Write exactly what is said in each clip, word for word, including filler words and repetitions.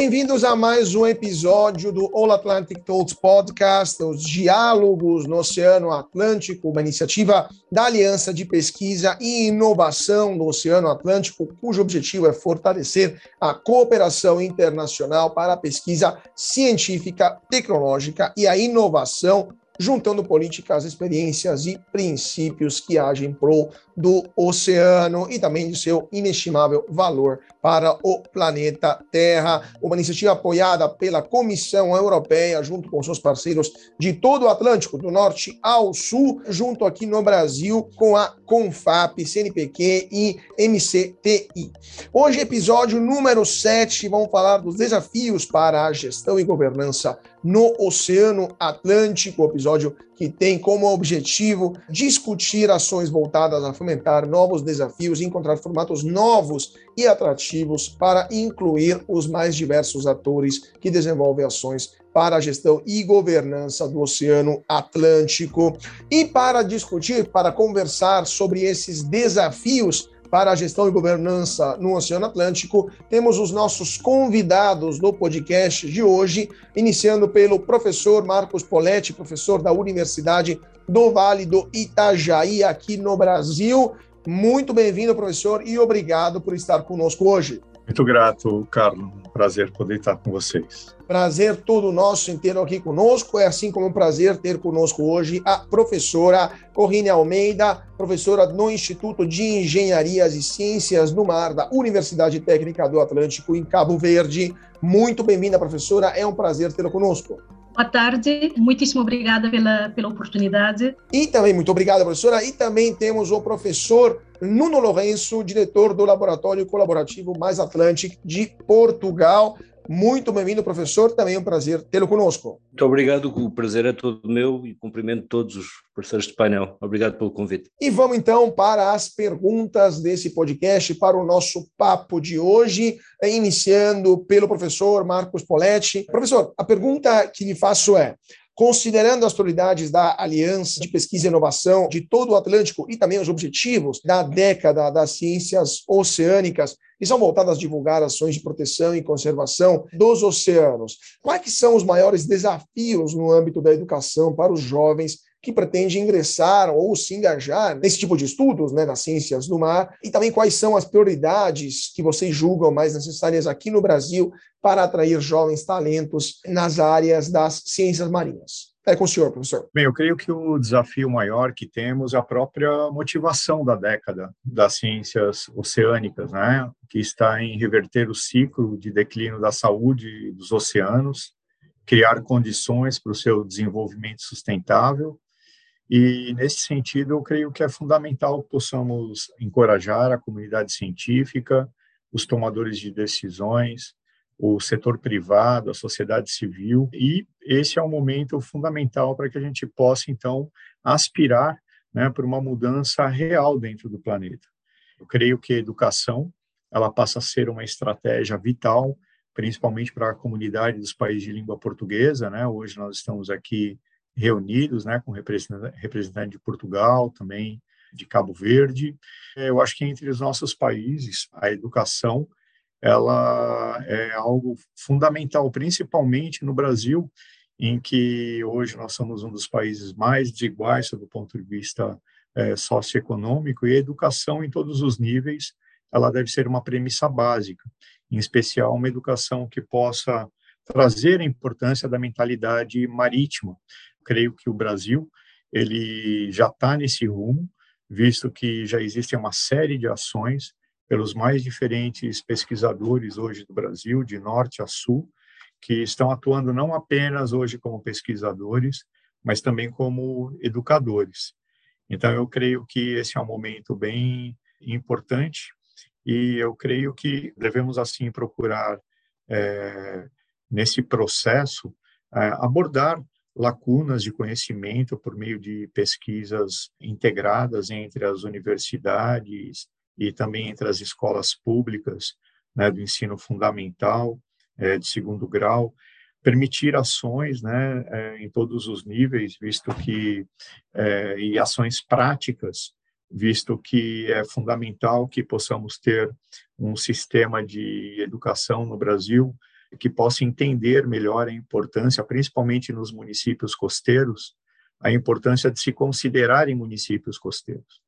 bem-vindos a mais um episódio do All Atlantic Talks Podcast, os diálogos no Oceano Atlântico, uma iniciativa da Aliança de Pesquisa e Inovação no Oceano Atlântico, cujo objetivo é fortalecer a cooperação internacional para a pesquisa científica, tecnológica e a inovação, juntando políticas, experiências e princípios que agem pro do oceano e também de seu inestimável valor para o planeta Terra. Uma iniciativa apoiada pela Comissão Europeia, junto com seus parceiros de todo o Atlântico, do norte ao sul, junto aqui no Brasil, com a CONFAP, C N P Q e M C T I. Hoje, episódio número sete, vamos falar dos desafios para a gestão e governança no Oceano Atlântico, episódio que tem como objetivo discutir ações voltadas a fomentar novos desafios, encontrar formatos novos e atrativos para incluir os mais diversos atores que desenvolvem ações para a gestão e governança do Oceano Atlântico. E para discutir, para conversar sobre esses desafios para a gestão e governança no Oceano Atlântico, temos os nossos convidados do podcast de hoje, iniciando pelo professor Marcos Poletti, professor da Universidade do Vale do Itajaí, aqui no Brasil. Muito bem-vindo, professor, e obrigado por estar conosco hoje. Muito grato, Carlos. Prazer poder estar com vocês. Prazer todo nosso inteiro aqui conosco. É assim como um prazer ter conosco hoje a professora Corrine Almeida, professora no Instituto de Engenharia e Ciências do Mar da Universidade Técnica do Atlântico em Cabo Verde. Muito bem-vinda, professora. É um prazer tê-la conosco. Boa tarde, muitíssimo obrigada pela, pela oportunidade. E também, muito obrigada, professora. E também temos o professor Nuno Lourenço, diretor do Laboratório Colaborativo Mais Atlântico de Portugal. Muito bem-vindo, professor. Também é um prazer tê-lo conosco. Muito obrigado, o prazer é todo meu e cumprimento todos os professores de painel. Obrigado pelo convite. E vamos então para as perguntas desse podcast, para o nosso papo de hoje, iniciando pelo professor Marcos Poletti. Professor, a pergunta que lhe faço é: considerando as prioridades da Aliança de Pesquisa e Inovação de todo o Atlântico e também os objetivos da década das ciências oceânicas, que são voltadas a divulgar ações de proteção e conservação dos oceanos, quais que são os maiores desafios no âmbito da educação para os jovens que pretendem ingressar ou se engajar nesse tipo de estudos, né, nas ciências do mar? E também quais são as prioridades que vocês julgam mais necessárias aqui no Brasil para atrair jovens talentos nas áreas das ciências marinhas? É com o senhor, professor. Bem, eu creio que o desafio maior que temos é a própria motivação da década das ciências oceânicas, né, que está em reverter o ciclo de declínio da saúde dos oceanos, criar condições para o seu desenvolvimento sustentável. E, nesse sentido, eu creio que é fundamental que possamos encorajar a comunidade científica, os tomadores de decisões, o setor privado, a sociedade civil, e esse é um momento fundamental para que a gente possa, então, aspirar, né, por uma mudança real dentro do planeta. Eu creio que a educação ela passa a ser uma estratégia vital, principalmente para a comunidade dos países de língua portuguesa, né? Hoje nós estamos aqui reunidos, né, com representantes de Portugal, também de Cabo Verde. Eu acho que entre os nossos países, a educação ela é algo fundamental, principalmente no Brasil, em que hoje nós somos um dos países mais desiguais sob o ponto de vista é, socioeconômico, e a educação em todos os níveis ela deve ser uma premissa básica, em especial uma educação que possa trazer a importância da mentalidade marítima. Creio que o Brasil ele já está nesse rumo, visto que já existe uma série de ações pelos mais diferentes pesquisadores hoje do Brasil, de norte a sul, que estão atuando não apenas hoje como pesquisadores, mas também como educadores. Então, eu creio que esse é um momento bem importante e eu creio que devemos, assim, procurar, é, nesse processo, é, abordar lacunas de conhecimento por meio de pesquisas integradas entre as universidades e também entre as escolas públicas, né, do ensino fundamental, é, de segundo grau, permitir ações, né, é, em todos os níveis, visto que, é, e ações práticas, visto que é fundamental que possamos ter um sistema de educação no Brasil que possa entender melhor a importância, principalmente nos municípios costeiros, a importância de se considerar em municípios costeiros.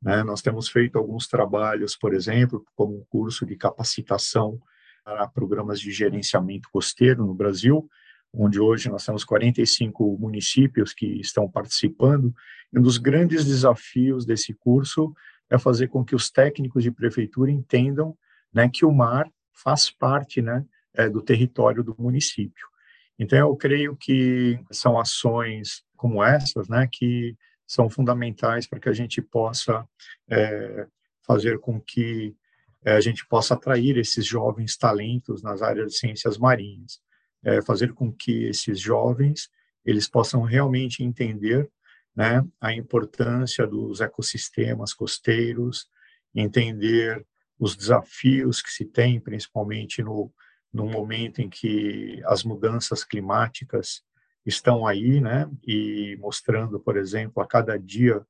Né? Nós temos feito alguns trabalhos, por exemplo, como um curso de capacitação para programas de gerenciamento costeiro no Brasil, onde hoje nós temos quarenta e cinco municípios que estão participando, e um dos grandes desafios desse curso é fazer com que os técnicos de prefeitura entendam, né, que o mar faz parte, né, do território do município. Então, eu creio que são ações como essas, né, que são fundamentais para que a gente possa é, fazer com que a gente possa atrair esses jovens talentos nas áreas de ciências marinhas, é, fazer com que esses jovens eles possam realmente entender, né, a importância dos ecossistemas costeiros, entender os desafios que se tem, principalmente no, no momento em que as mudanças climáticas estão aí, né, e mostrando, por exemplo, a cada dia,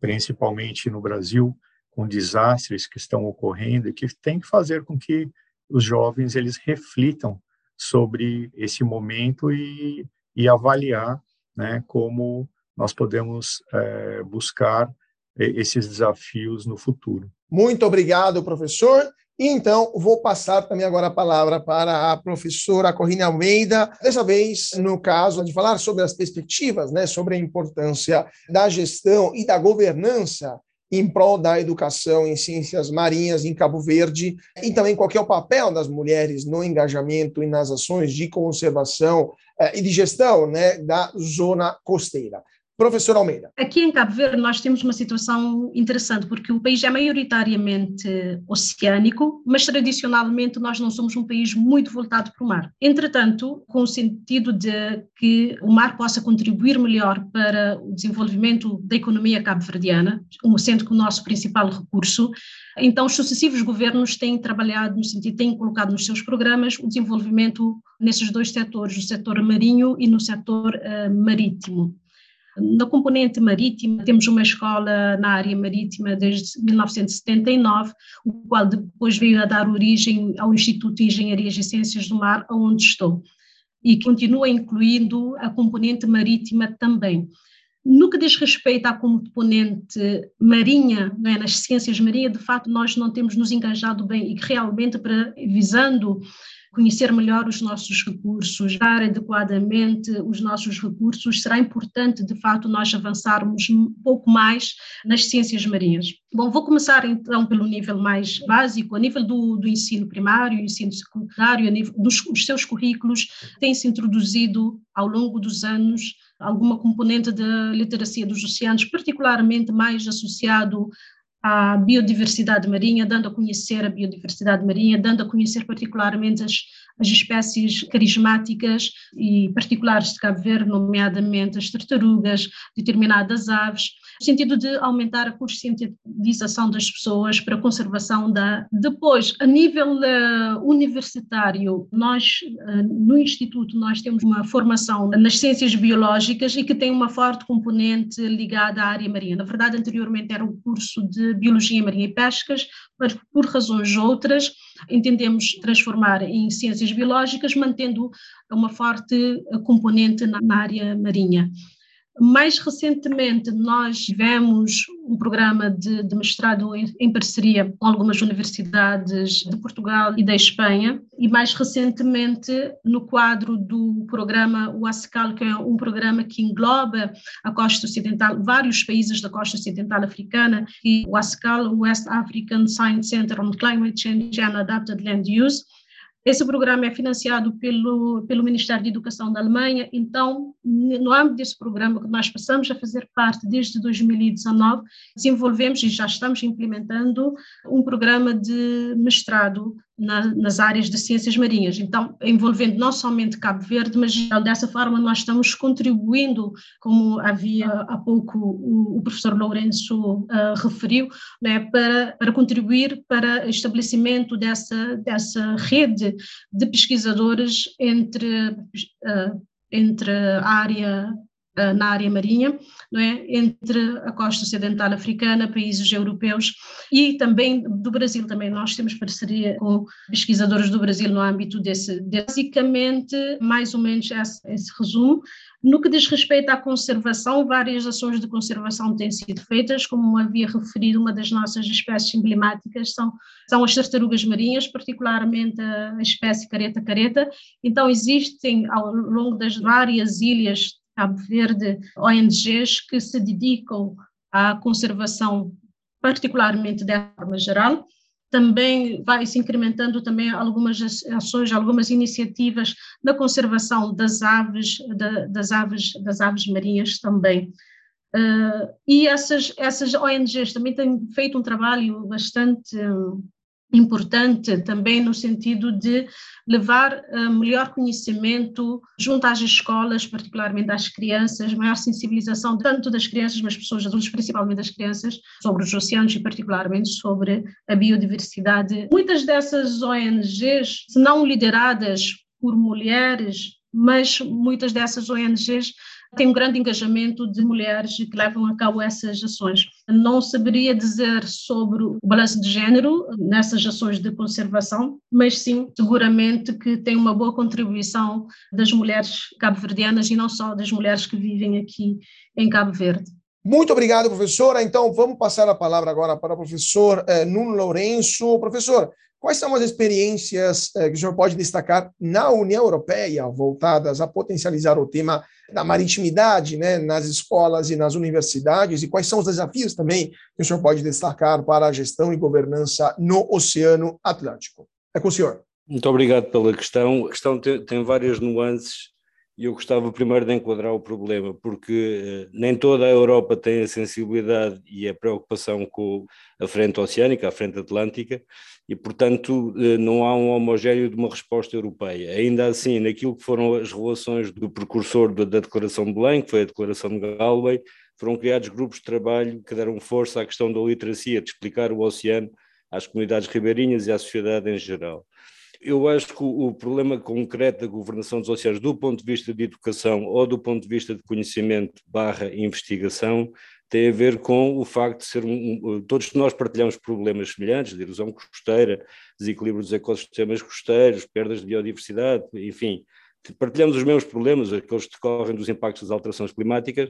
principalmente no Brasil, com desastres que estão ocorrendo e que tem que fazer com que os jovens eles reflitam sobre esse momento e, e avaliar, né, como nós podemos é, buscar esses desafios no futuro. Muito obrigado, professor. E então, vou passar também agora a palavra para a professora Corrine Almeida, dessa vez, no caso, de falar sobre as perspectivas, né, sobre a importância da gestão e da governança em prol da educação em ciências marinhas em Cabo Verde, e também qual é o papel das mulheres no engajamento e nas ações de conservação eh, e de gestão, né, da zona costeira. Professor Almeida. Aqui em Cabo Verde nós temos uma situação interessante, porque o país é maioritariamente oceânico, mas tradicionalmente nós não somos um país muito voltado para o mar. Entretanto, com o sentido de que o mar possa contribuir melhor para o desenvolvimento da economia cabo-verdiana, sendo que o nosso principal recurso, então os sucessivos governos têm trabalhado no sentido, têm colocado nos seus programas o desenvolvimento nesses dois setores, no setor marinho e no setor uh, marítimo. Na componente marítima, temos uma escola na área marítima desde mil novecentos e setenta e nove, o qual depois veio a dar origem ao Instituto de Engenharia e Ciências do Mar, onde estou, e continua incluindo a componente marítima também. No que diz respeito à componente marinha, né, nas ciências marinhas, de fato, nós não temos nos engajado bem e que realmente para, visando conhecer melhor os nossos recursos, dar adequadamente os nossos recursos, será importante, de fato, nós avançarmos um pouco mais nas ciências marinhas. Bom, vou começar, então, pelo nível mais básico, a nível do, do ensino primário, ensino secundário, a nível dos os seus currículos, tem-se introduzido, ao longo dos anos, alguma componente da literacia dos oceanos, particularmente mais associado à biodiversidade marinha, dando a conhecer a biodiversidade marinha, dando a conhecer particularmente as, as espécies carismáticas e particulares de Cabo Verde, nomeadamente as tartarugas, determinadas aves, no sentido de aumentar a conscientização das pessoas para a conservação da... Depois, a nível uh, universitário, nós, uh, no Instituto, nós temos uma formação nas ciências biológicas e que tem uma forte componente ligada à área marinha. Na verdade, anteriormente era um curso de Biologia Marinha e Pescas, mas por razões outras, entendemos transformar em ciências biológicas, mantendo uma forte componente na, na área marinha. Mais recentemente, nós tivemos um programa de, de mestrado em, em parceria com algumas universidades de Portugal e da Espanha, e mais recentemente, no quadro do programa WASCAL, que é um programa que engloba a costa ocidental, vários países da costa ocidental africana, e o WASCAL, West African Science Center on Climate Change and Adapted Land Use. Esse programa é financiado pelo, pelo Ministério da Educação da Alemanha, então, no âmbito desse programa que nós passamos a fazer parte desde dois mil e dezenove, desenvolvemos e já estamos implementando um programa de mestrado na, nas áreas de ciências marinhas, então, envolvendo não somente Cabo Verde, mas dessa forma nós estamos contribuindo, como havia há pouco o, o professor Lourenço uh, referiu, né, para, para contribuir para o estabelecimento dessa, dessa rede de pesquisadores entre, entre a área uh, na área marinha, não é? Entre a costa ocidental africana, países europeus e também do Brasil. Também nós temos parceria com pesquisadores do Brasil no âmbito desse. desse. Basicamente, mais ou menos esse, esse resumo. No que diz respeito à conservação, várias ações de conservação têm sido feitas, como havia referido, uma das nossas espécies emblemáticas são, são as tartarugas marinhas, particularmente a espécie careta-careta. Então existem ao longo das várias ilhas de Cabo Verde O N Gs que se dedicam à conservação, particularmente dessa forma geral. Também vai se incrementando também algumas ações, algumas iniciativas na conservação das aves, da, das aves, das aves marinhas também. Uh, e essas, essas O N Gs também têm feito um trabalho bastante uh, importante também no sentido de levar uh, melhor conhecimento junto às escolas, particularmente às crianças, maior sensibilização tanto das crianças, mas pessoas adultas, principalmente das crianças, sobre os oceanos e particularmente sobre a biodiversidade. Muitas dessas O N Gs, se não lideradas por mulheres, mas muitas dessas O N Gs tem um grande engajamento de mulheres que levam a cabo essas ações. Não saberia dizer sobre o balanço de género nessas ações de conservação, mas sim, seguramente que tem uma boa contribuição das mulheres cabo-verdianas e não só das mulheres que vivem aqui em Cabo Verde. Muito obrigado, professora. Então, vamos passar a palavra agora para o professor eh, Nuno Lourenço. Professor, quais são as experiências eh, que o senhor pode destacar na União Europeia voltadas a potencializar o tema da maritimidade, né, nas escolas e nas universidades? E quais são os desafios também que o senhor pode destacar para a gestão e governança no Oceano Atlântico? É com o senhor. Muito obrigado pela questão. A questão tem, tem várias nuances. E eu gostava primeiro de enquadrar o problema, porque nem toda a Europa tem a sensibilidade e a preocupação com a frente oceânica, a frente atlântica, e portanto não há um homogéneo de uma resposta europeia. Ainda assim, naquilo que foram as relações do precursor da Declaração de Belém, que foi a Declaração de Galway, foram criados grupos de trabalho que deram força à questão da literacia, de explicar o oceano às comunidades ribeirinhas e à sociedade em geral. Eu acho que o problema concreto da governação dos oceanos do ponto de vista de educação ou do ponto de vista de conhecimento barra investigação tem a ver com o facto de ser um, todos nós partilhamos problemas semelhantes de erosão costeira, desequilíbrio dos ecossistemas costeiros, perdas de biodiversidade, enfim, partilhamos os mesmos problemas, aqueles que decorrem dos impactos das alterações climáticas,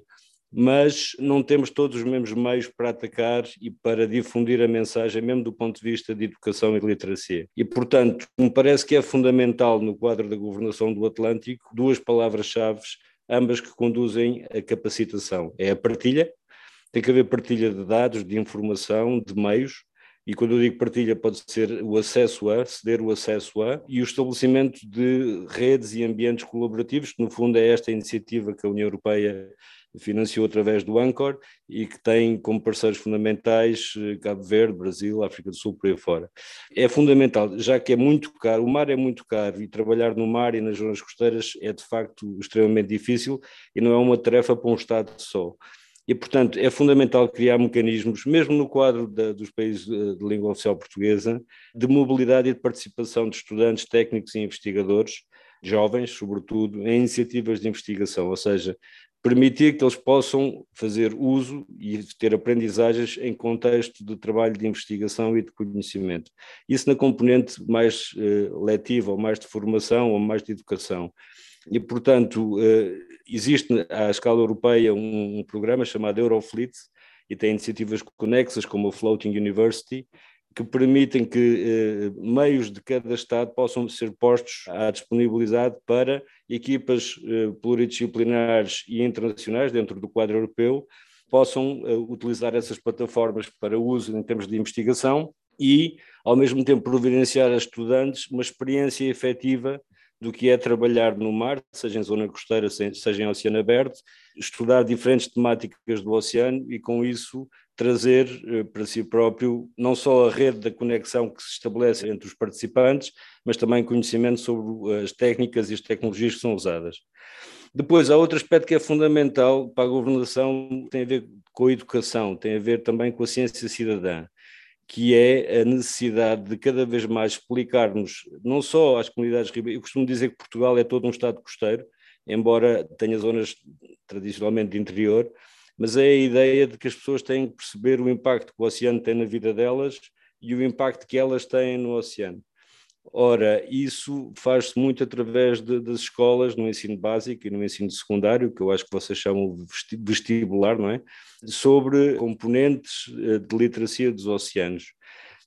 mas não temos todos os mesmos meios para atacar e para difundir a mensagem, mesmo do ponto de vista de educação e de literacia. E, portanto, me parece que é fundamental no quadro da governação do Atlântico duas palavras-chave, ambas que conduzem à capacitação. É a partilha, tem que haver partilha de dados, de informação, de meios, e quando eu digo partilha pode ser o acesso a, ceder o acesso a, e o estabelecimento de redes e ambientes colaborativos, que no fundo é esta iniciativa que a União Europeia financiou através do AANChOR e que tem como parceiros fundamentais Cabo Verde, Brasil, África do Sul, por aí fora. É fundamental, já que é muito caro, o mar é muito caro e trabalhar no mar e nas zonas costeiras é de facto extremamente difícil e não é uma tarefa para um Estado só. E, portanto, é fundamental criar mecanismos, mesmo no quadro da, dos países de língua oficial portuguesa, de mobilidade e de participação de estudantes, técnicos e investigadores, jovens, sobretudo, em iniciativas de investigação, ou seja, permitir que eles possam fazer uso e ter aprendizagens em contexto de trabalho de investigação e de conhecimento. Isso na componente mais eh, letiva, ou mais de formação, ou mais de educação. E, portanto, eh, existe à escala europeia um, um programa chamado Eurofleets, e tem iniciativas conexas como o Floating University, que permitem que eh, meios de cada Estado possam ser postos à disponibilidade para equipas eh, pluridisciplinares e internacionais dentro do quadro europeu, possam eh, utilizar essas plataformas para uso em termos de investigação e, ao mesmo tempo, providenciar a estudantes uma experiência efetiva do que é trabalhar no mar, seja em zona costeira, seja em oceano aberto, estudar diferentes temáticas do oceano e, com isso, trazer para si próprio não só a rede da conexão que se estabelece entre os participantes, mas também conhecimento sobre as técnicas e as tecnologias que são usadas. Depois, há outro aspecto que é fundamental para a governação, tem a ver com a educação, tem a ver também com a ciência cidadã, que é a necessidade de cada vez mais explicarmos, não só às comunidades ribeirinhas, eu costumo dizer que Portugal é todo um Estado costeiro, embora tenha zonas tradicionalmente de interior, mas é a ideia de que as pessoas têm que perceber o impacto que o oceano tem na vida delas e o impacto que elas têm no oceano. Ora, isso faz-se muito através de, das escolas, no ensino básico e no ensino secundário, que eu acho que vocês chamam de vestibular, não é? Sobre componentes de literacia dos oceanos.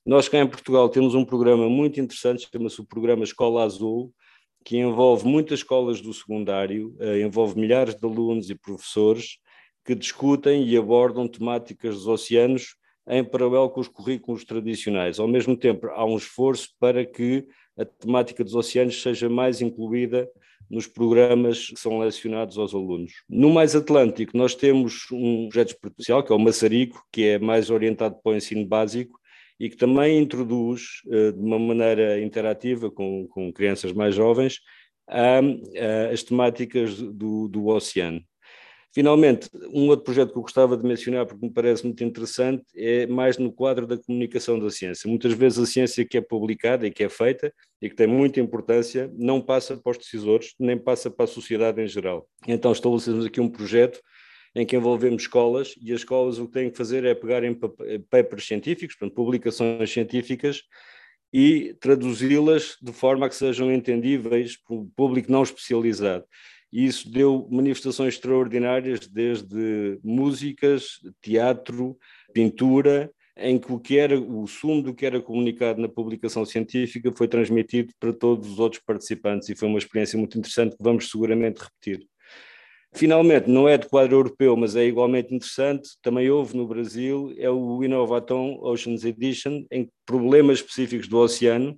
Nós cá em Portugal temos um programa muito interessante, chama-se o programa Escola Azul, que envolve muitas escolas do secundário, envolve milhares de alunos e professores que discutem e abordam temáticas dos oceanos em paralelo com os currículos tradicionais. Ao mesmo tempo, há um esforço para que a temática dos oceanos seja mais incluída nos programas que são lecionados aos alunos. No Mais Atlântico, nós temos um projeto especial, que é o Maçarico, que é mais orientado para o ensino básico e que também introduz, de uma maneira interativa com, com crianças mais jovens, as temáticas do, do oceano. Finalmente, um outro projeto que eu gostava de mencionar, porque me parece muito interessante, é mais no quadro da comunicação da ciência. Muitas vezes a ciência que é publicada e que é feita, e que tem muita importância, não passa para os decisores, nem passa para a sociedade em geral. Então estabelecemos aqui um projeto em que envolvemos escolas, e as escolas o que têm que fazer é pegar em papers científicos, portanto, publicações científicas, e traduzi-las de forma a que sejam entendíveis para o público não especializado. E isso deu manifestações extraordinárias, desde músicas, teatro, pintura, em que o que era o sumo do que era comunicado na publicação científica foi transmitido para todos os outros participantes, e foi uma experiência muito interessante que vamos seguramente repetir. Finalmente, não é de quadro europeu, mas é igualmente interessante, também houve no Brasil, é o Innovathon Ocean's Edition, em que problemas específicos do oceano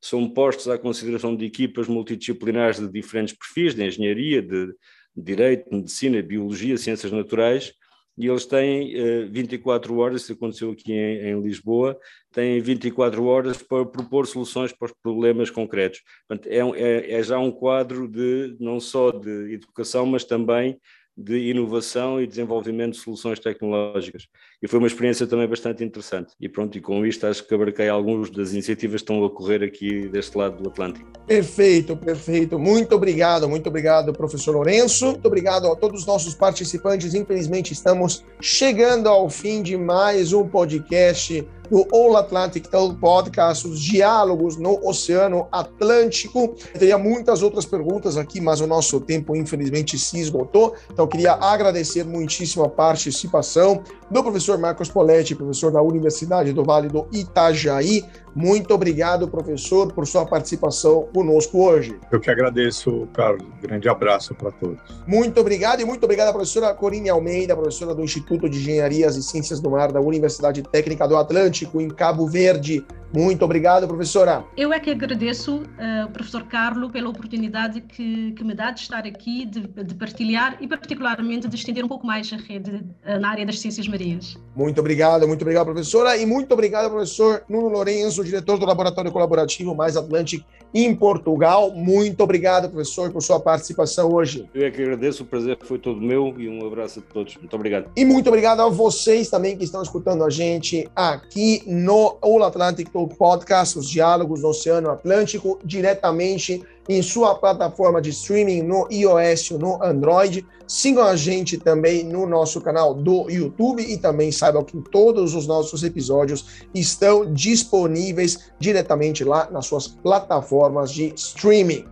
são postos à consideração de equipas multidisciplinares de diferentes perfis, de engenharia, de direito, medicina, biologia, ciências naturais, e eles têm eh, vinte e quatro horas, isso aconteceu aqui em, em Lisboa, têm vinte e quatro horas para propor soluções para os problemas concretos. Portanto, é, é, é já um quadro de não só de educação, mas também de inovação e desenvolvimento de soluções tecnológicas. E foi uma experiência também bastante interessante. E pronto, e com isto acho que abarquei algumas das iniciativas que estão a ocorrer aqui deste lado do Atlântico. Perfeito, perfeito. Muito obrigado, muito obrigado, professor Lourenço. Muito obrigado a todos os nossos participantes. Infelizmente estamos chegando ao fim de mais um podcast do All Atlantic Talks Podcast, os diálogos no Oceano Atlântico. Eu teria muitas outras perguntas aqui, mas o nosso tempo infelizmente se esgotou, então eu queria agradecer muitíssimo a participação do professor Marcos Poletti, professor da Universidade do Vale do Itajaí. Muito obrigado, professor, por sua participação conosco hoje. Eu que agradeço, Carlos. Grande abraço para todos. Muito obrigado e muito obrigado à professora Corrine Almeida, professora do Instituto de Engenharia e Ciências do Mar da Universidade Técnica do Atlântico, em Cabo Verde. Muito obrigado, professora. Eu é que agradeço, uh, professor Carlos, pela oportunidade que, que me dá de estar aqui, de, de partilhar e particularmente de estender um pouco mais a rede uh, na área das ciências marinhas. Muito obrigado, muito obrigado, professora. E muito obrigado, professor Nuno Lourenço, diretor do Laboratório Colaborativo Mais Atlântico em Portugal. Muito obrigado, professor, por sua participação hoje. Eu é que agradeço, o prazer foi todo meu e um abraço a todos. Muito obrigado. E muito obrigado a vocês também que estão escutando a gente aqui no All Atlantic Talks Podcast, os diálogos no Oceano Atlântico, diretamente em sua plataforma de streaming no iOS ou no Android. Sigam a gente também no nosso canal do YouTube e também saibam que todos os nossos episódios estão disponíveis diretamente lá nas suas plataformas de streaming.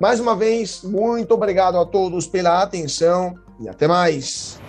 Mais uma vez, muito obrigado a todos pela atenção e até mais!